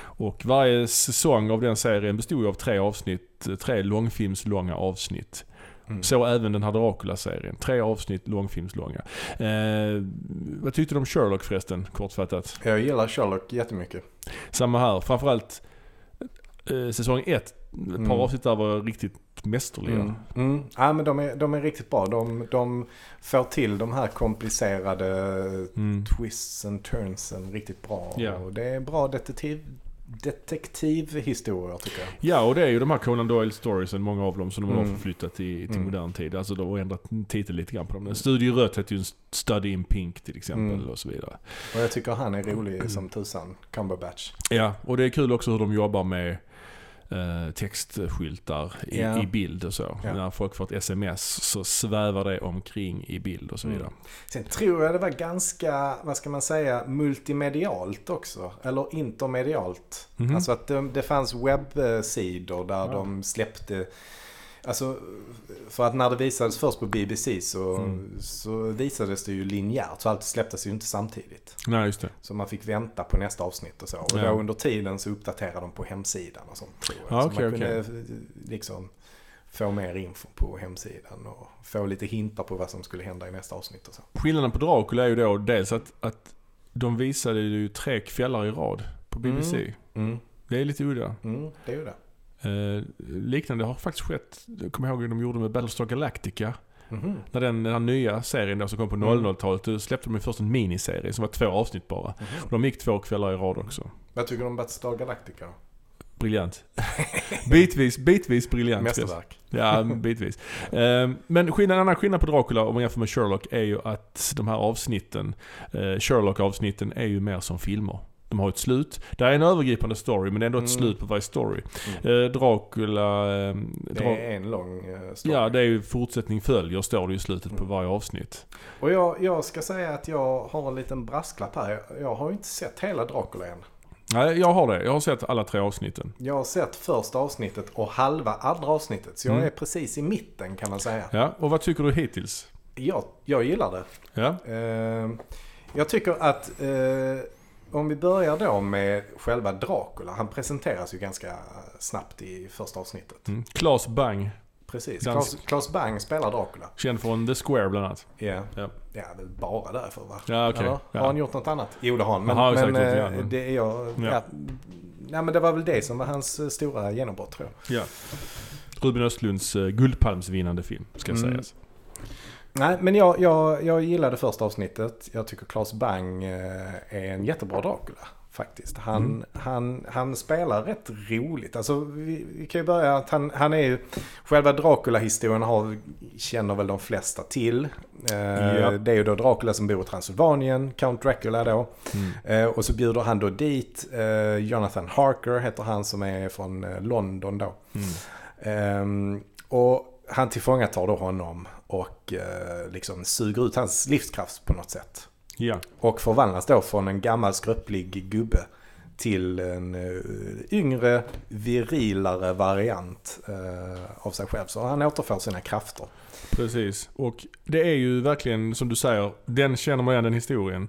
Och varje säsong av den serien bestod av 3 avsnitt, 3 långfilmslånga avsnitt. Så även den här Dracula-serien. 3 avsnitt långfilmslånga. Vad tyckte du om Sherlock förresten, kortfattat? Jag gillar Sherlock jättemycket. Samma här. Framförallt säsong 1. Ett par avsnitt där var riktigt mästerliga. Ja, men de är riktigt bra. De får till de här komplicerade twists and turns riktigt bra. Yeah. Och det är bra detektiv. detektivhistorier tycker jag. Ja, och det är ju de här Conan Doyle storiesen, många av dem som de har förflyttat till modern tid. Alltså de har ändrat titel lite grann på dem. Studio Rött heter ju en Study in Pink till exempel och så vidare. Och jag tycker han är rolig som tusan, Cumberbatch. Ja, och det är kul också hur de jobbar med textskyltar i bild och så. När folk får ett sms så svävar det omkring i bild och så vidare. Sen tror jag det var ganska, vad ska man säga, multimedialt också. Eller intermedialt. Mm-hmm. Alltså att det fanns webbsidor där de släppte. Alltså, för att när det visades först på BBC så visades det ju linjärt, så allt släpptes ju inte samtidigt. Nej, just det. Så man fick vänta på nästa avsnitt och så. Och då under tiden så uppdaterade de på hemsidan och sånt, tror jag. Okay, så man kunde liksom få mer info på hemsidan och få lite hintar på vad som skulle hända i nästa avsnitt och så. Skillnaden på Dracula är ju då dels att de visade ju 3 kvällar i rad på BBC. Det är lite udda. Det är udda. Liknande har faktiskt skett. Jag kommer ihåg att de gjorde med Battlestar Galactica. När den här nya serien då, som kom på 00-talet, släppte de först en miniserie som var 2 avsnitt bara. Och de gick 2 kvällar i rad också. Vad tycker du om Battlestar Galactica? Briljant. bitvis briljant. Mästerverk. Ja, bitvis. Men en annan skillnad på Dracula om man jämför med Sherlock är ju att de här avsnitten, Sherlock-avsnitten, är ju mer som filmer. De har ett slut. Det är en övergripande story, men det är ändå ett slut på varje story. Dracula... det är en lång story. Ja, det är ju fortsättning följer, står det i slutet på varje avsnitt. Och jag ska säga att jag har en liten brasklapp här. Jag har inte sett hela Dracula än. Nej, jag har det. Jag har sett alla 3 avsnitten. Jag har sett första avsnittet och halva andra avsnittet. Så jag är precis i mitten, kan man säga. Ja, och vad tycker du hittills? Jag gillar det. Ja. Jag tycker att... om vi börjar då med själva Dracula. Han presenteras ju ganska snabbt i första avsnittet. Claes Bang. Precis. Claes Bang spelar Dracula. Känd från The Square bland annat. Yeah. Ja, det är bara därför, va? Ja, okay. Har han gjort något annat? Jo, det har han. Men, det är jag... Ja. Nej, men det var väl det som var hans stora genombrott, tror jag. Ja. Ruben Östlunds guldpalmsvinnande film, ska sägas. Nej, men jag gillade första avsnittet. Jag tycker Claes Bang är en jättebra Dracula, faktiskt. Han spelar rätt roligt. Alltså, vi kan ju börja att han är ju... Själva Dracula-historien känner väl de flesta till. Det är ju då Dracula som bor i Transylvanien, Count Dracula då. Och så bjuder han då dit Jonathan Harker, heter han, som är från London då. Och han tillfångatar då honom och liksom suger ut hans livskraft på något sätt. Ja. Och förvandlas då från en gammal skröplig gubbe till en yngre, virilare variant av sig själv. Så han återför sina krafter. Precis. Och det är ju verkligen, som du säger, den känner man igen, den historien.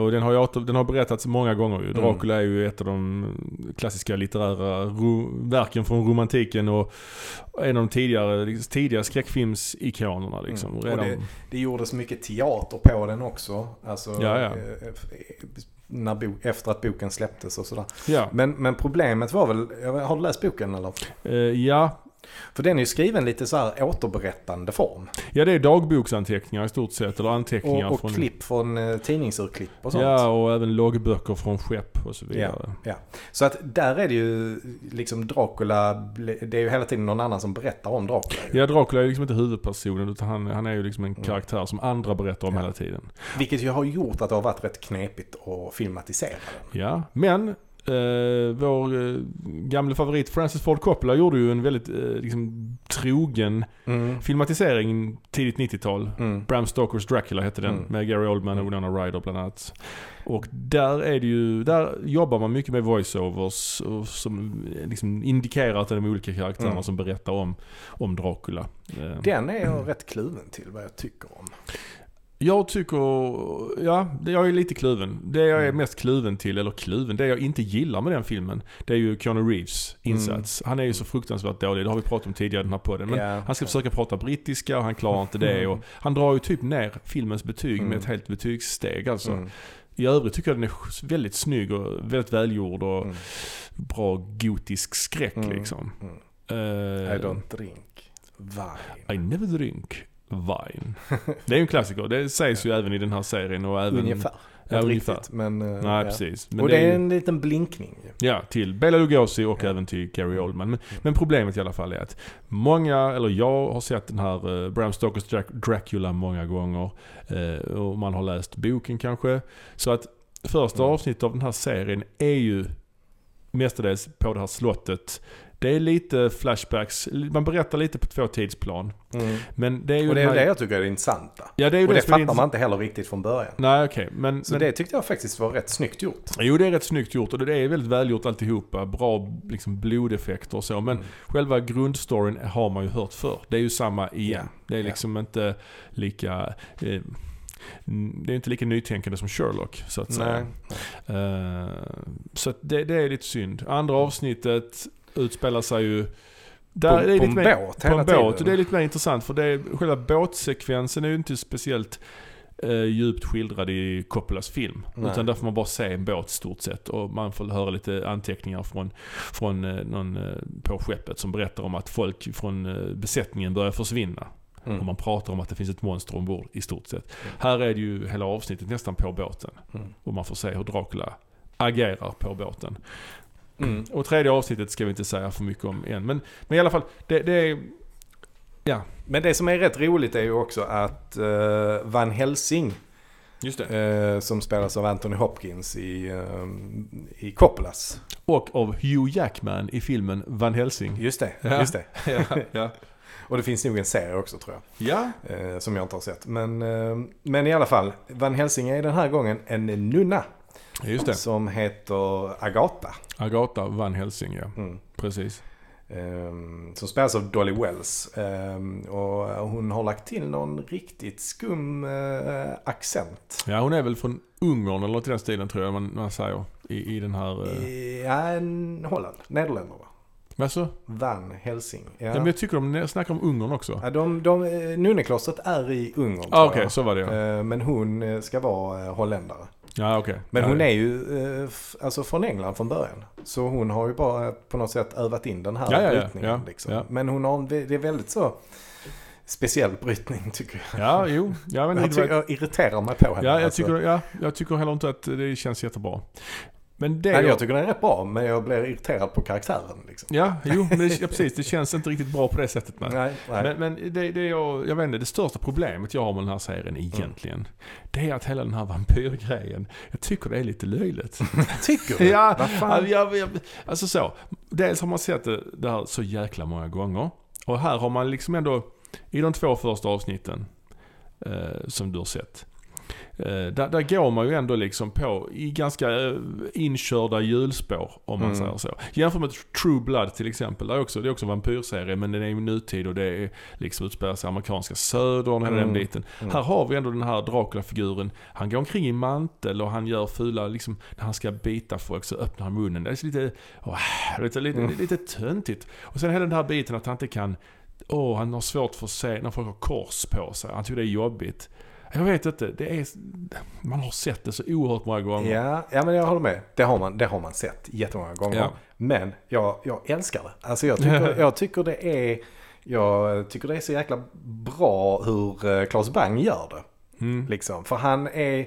Och den har berättats många gånger. Ju. Dracula är ju ett av de klassiska litterära verken från romantiken och en av de tidiga skräckfilmsikonerna. Liksom. Och det gjordes mycket teater på den också. Alltså, efter att boken släpptes och sådär. Ja. Men problemet var väl... Har du läst boken eller? Ja. För den är ju skriven lite så här återberättande form. Ja, det är dagboksanteckningar i stort sett. Eller anteckningar och från... klipp från tidningsurklipp och sånt. Ja, och även loggböcker från skepp och så vidare. Ja. Så att där är det ju liksom Dracula... Det är ju hela tiden någon annan som berättar om Dracula. Ja, Dracula är ju liksom inte huvudpersonen, utan han är ju liksom en karaktär som andra berättar om hela tiden. Vilket ju har gjort att det har varit rätt knepigt att filmatisera den. Ja, men... vår gamla favorit Francis Ford Coppola gjorde ju en väldigt trogen filmatisering tidigt 90-tal. Bram Stoker's Dracula hette den, med Gary Oldman och Winona Ryder bland annat. Och där jobbar man mycket med voiceovers som liksom indikerar att det är de olika karaktärerna som berättar om Dracula. Den är jag rätt kluven till vad jag tycker om. Jag tycker, jag är lite kluven. Det jag är mest kluven till, det jag inte gillar med den filmen, det är ju Keanu Reeves insats. Han är ju så fruktansvärt dålig, det har vi pratat om tidigare i den här podden. Men han ska försöka prata brittiska och han klarar inte det. Och han drar ju typ ner filmens betyg med ett helt betygssteg. Alltså. I övrigt tycker jag den är väldigt snygg och väldigt välgjord och bra gotisk skräck. Liksom. I don't drink wine. I never drink wine. Det är ju en klassiker. Det sägs ju även i den här serien och även Ja, riktigt, men, nej, precis. Men och det är en liten blinkning. Ja, till Bela Lugosi och även till Gary Oldman. Men problemet i alla fall är att många, eller jag har sett den här Bram Stoker's Dracula många gånger. Och man har läst boken kanske. Så att första avsnittet av den här serien är ju mestadels på det här slottet. Det är lite flashbacks. Man berättar lite på två tidsplan. Men det är ju och det är ju det jag tycker är intressant. Ja, det är ju och det fattar man inte heller riktigt från början. Nej, okej. Men så det tyckte jag faktiskt var rätt snyggt gjort. Jo, det är rätt snyggt gjort. Och det är väldigt välgjort alltihopa. Bra liksom, blodeffekter och så. Men själva grundstoryn har man ju hört för. Det är ju samma igen. Det är liksom inte lika... det är inte lika nytänkande som Sherlock så att säga. Så det är lite synd. Andra avsnittet utspelar sig ju där på en båt. På en båt. Och det är lite mer intressant för själva båtsekvensen är ju inte speciellt djupt skildrad i Coppolas film. Nej. Utan där får man bara se en båt stort sett och man får höra lite anteckningar från någon på skeppet som berättar om att folk från besättningen börjar försvinna. Och man pratar om att det finns ett monster ombord i stort sett. Här är det ju hela avsnittet nästan på båten. Och man får se hur Dracula agerar på båten. Och tredje avsnittet ska vi inte säga för mycket om än. Men i alla fall, det är... Ja. Men det som är rätt roligt är ju också att Van Helsing, just det. Som spelas av Anthony Hopkins i Coppolas. Och av Hugh Jackman i filmen Van Helsing. Just det, ja. Just det. ja. Och det finns nog en serie också tror jag. Ja. Som jag inte har sett. Men i alla fall, Van Helsing är den här gången en nunna. Just det. Som heter Agatha. Agatha Van Helsing, ja. Precis. Som spelas av Dolly Wells. Och hon har lagt till någon riktigt skum accent. Ja, hon är väl från Ungern eller något i den stilen tror jag man säger. I den här... Ja, Holland. Nederländerna va? Alltså? Van Helsing. Ja. Ja, men jag tycker de snackar om Ungern också. Ja, nunneklostret är i Ungern. Ah, okej, så var det. Ja. Men hon ska vara holländare. Ja, okej. Men hon är ju alltså från England från början. Så hon har ju bara på något sätt övat in den här brytningen. Ja. Liksom. Ja. Men det är väldigt så... speciell brytning tycker jag. Ja, jo. Jag irriterar mig på henne. Ja, jag tycker heller inte att det känns jättebra. Men jag tycker den är rätt bra, men jag blir irriterad på karaktären. Liksom. Ja, jo, men precis. Det känns inte riktigt bra på det sättet. Nej. Men jag vet inte, det största problemet jag har med den här serien egentligen, det är att hela den här vampyrgrejen, jag tycker det är lite löjligt. Tycker du? Alltså så. Dels har man sett det här så jäkla många gånger. Och här har man liksom ändå, i de två första avsnitten som du har sett, där går man ju ändå liksom på i ganska inkörda hjulspår om man säger så. Jämfört med True Blood till exempel, det är också en vampyrserie men den är ju nutid och det är liksom utspelas i amerikanska södern eller den biten. Här har vi ändå den här Dracula-figuren. Han går omkring i mantel och han gör fula liksom, när han ska bita folk så öppnar han munnen. Det är lite töntigt. Och sen hela den här biten att han inte kan han har svårt för att se när folk har kors på sig. Han tycker det är jobbigt. Jag vet inte, man har sett det så oerhört många gånger. Ja, men jag håller med. Det har man sett jättemånga gånger. Ja. Men jag älskar det. Alltså jag tycker det är så jäkla bra hur Claes Bang gör det. Liksom. För han är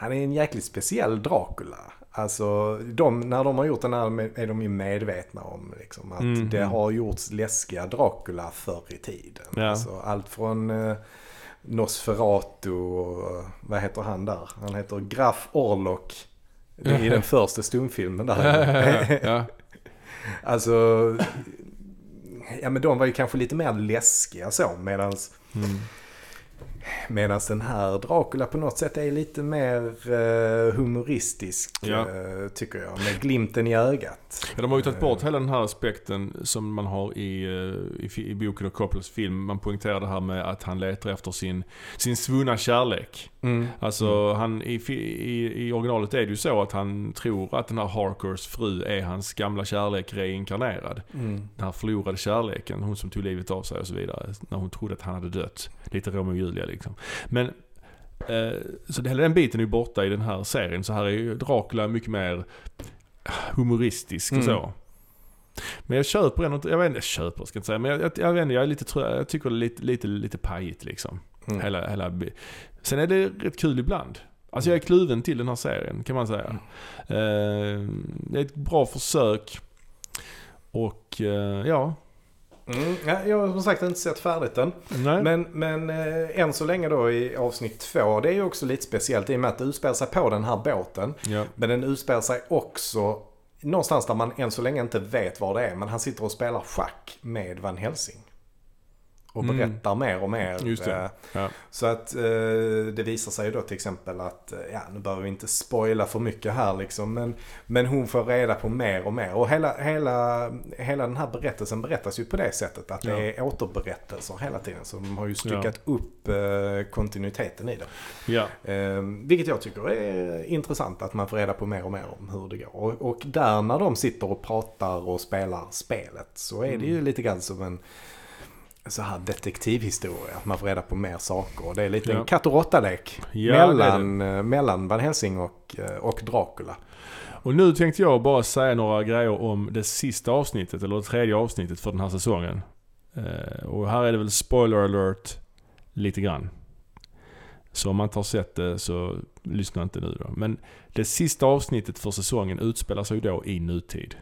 en jäkligt speciell Dracula. Alltså när de har gjort den här är de ju medvetna om liksom, att det har gjorts läskiga Dracula förr i tiden. Ja. Alltså, allt från... Nosferatu och vad heter han där? Han heter Graf Orlok i den första stumfilmen där. Ja. Alltså men de var ju kanske lite mer läskiga så medan den här Dracula på något sätt är lite mer humoristisk tycker jag, med glimten i ögat. Ja, de har ju tagit bort hela den här aspekten som man har i boken och Coppolas film. Man poängterar det här med att han letar efter sin svunna kärlek. Han i originalet är det ju så att han tror att den här Harkers fru är hans gamla kärlek reinkarnerad. Den här förlorade kärleken, hon som tog livet av sig och så vidare när hon trodde att han hade dött. Lite Romeo och Julia liksom. Men så hela den biten är borta i den här serien. Så här är ju Dracula mycket mer humoristisk och så. Men jag köper ändå inte, ska inte säga, men jag vet inte, jag är lite trött, jag tycker det är lite pajigt liksom. Hela sen är det rätt kul ibland. Alltså jag är kluven till den här serien, kan man säga. Det är ett bra försök. Och ja. Jag har som sagt inte sett färdigt än. Men än så länge då i avsnitt 2, det är ju också lite speciellt i och med att det utspelar sig på den här båten. Ja. Men den utspelar sig också någonstans där man än så länge inte vet vad det är. Men han sitter och spelar schack med Van Helsing. Och berättar mer och mer. Just det. Ja. Så att det visar sig då till exempel att, ja, nu behöver vi inte spoila för mycket här liksom, men hon får reda på mer och mer. Och hela den här berättelsen berättas ju på det sättet att det är återberättelser hela tiden. Så de har ju styckat upp kontinuiteten i det. Ja. Vilket jag tycker är intressant, att man får reda på mer och mer om hur det går. Och där när de sitter och pratar och spelar spelet så är det ju lite grann som en så här detektivhistoria, att man får reda på mer saker. Det är lite en katt och råttalek mellan Van Helsing och Dracula. Och nu tänkte jag bara säga några grejer om det sista avsnittet eller det tredje avsnittet för den här säsongen. Och här är det väl spoiler alert lite grann. Så om man inte har sett det så lyssna inte nu då. Men det sista avsnittet för säsongen utspelar sig då i nutid.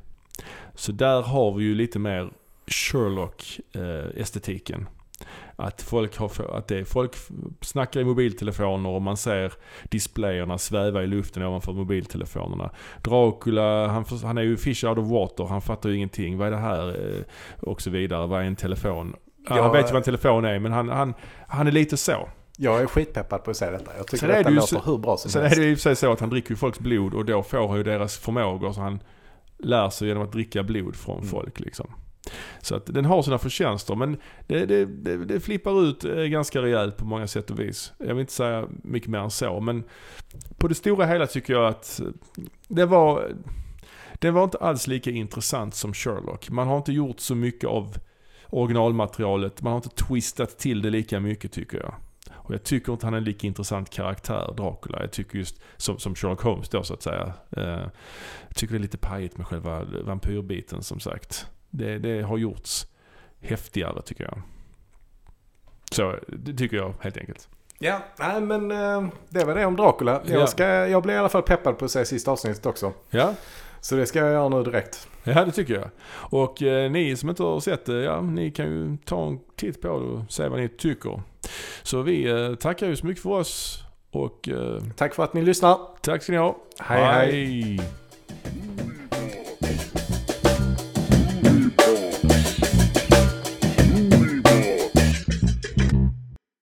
Så där har vi ju lite mer Sherlock-estetiken. Folk snackar i mobiltelefoner och man ser displayerna sväva i luften ovanför mobiltelefonerna. Dracula, han är ju fish out of water, han fattar ju ingenting. Vad är det här? Och så vidare. Vad är en telefon? Han vet ju vad en telefon är, men han är lite så. Jag är skitpeppad på att säga detta. Jag tycker att det låter hur bra som helst. Sen är det ju så att han dricker ju folks blod och då får han ju deras förmågor, så han lär sig genom att dricka blod från folk liksom. Så att den har sina förtjänster, men det flippar ut ganska rejält på många sätt och vis. Jag vill inte säga mycket mer än så, men på det stora hela tycker jag att det var inte alls lika intressant som Sherlock. Man har inte gjort så mycket av originalmaterialet, man har inte twistat till det lika mycket tycker jag. Och jag tycker inte han är en lika intressant karaktär, Dracula. Jag tycker just som Sherlock Holmes då, så att säga. Jag tycker det är lite pajigt med själva vampyrbiten, som sagt. Det har gjorts häftigare tycker jag. Så det tycker jag helt enkelt. Ja, nej, men det var det om Dracula. Jag blir i alla fall peppad på att säga sista avsnittet också. Ja. Så det ska jag göra nu direkt. Ja, det tycker jag. Och ni som inte har sett det, ni kan ju ta en titt på det och säga vad ni tycker. Så vi tackar ju så mycket för oss. Och tack för att ni lyssnar. Tack ska ni ha. Hej.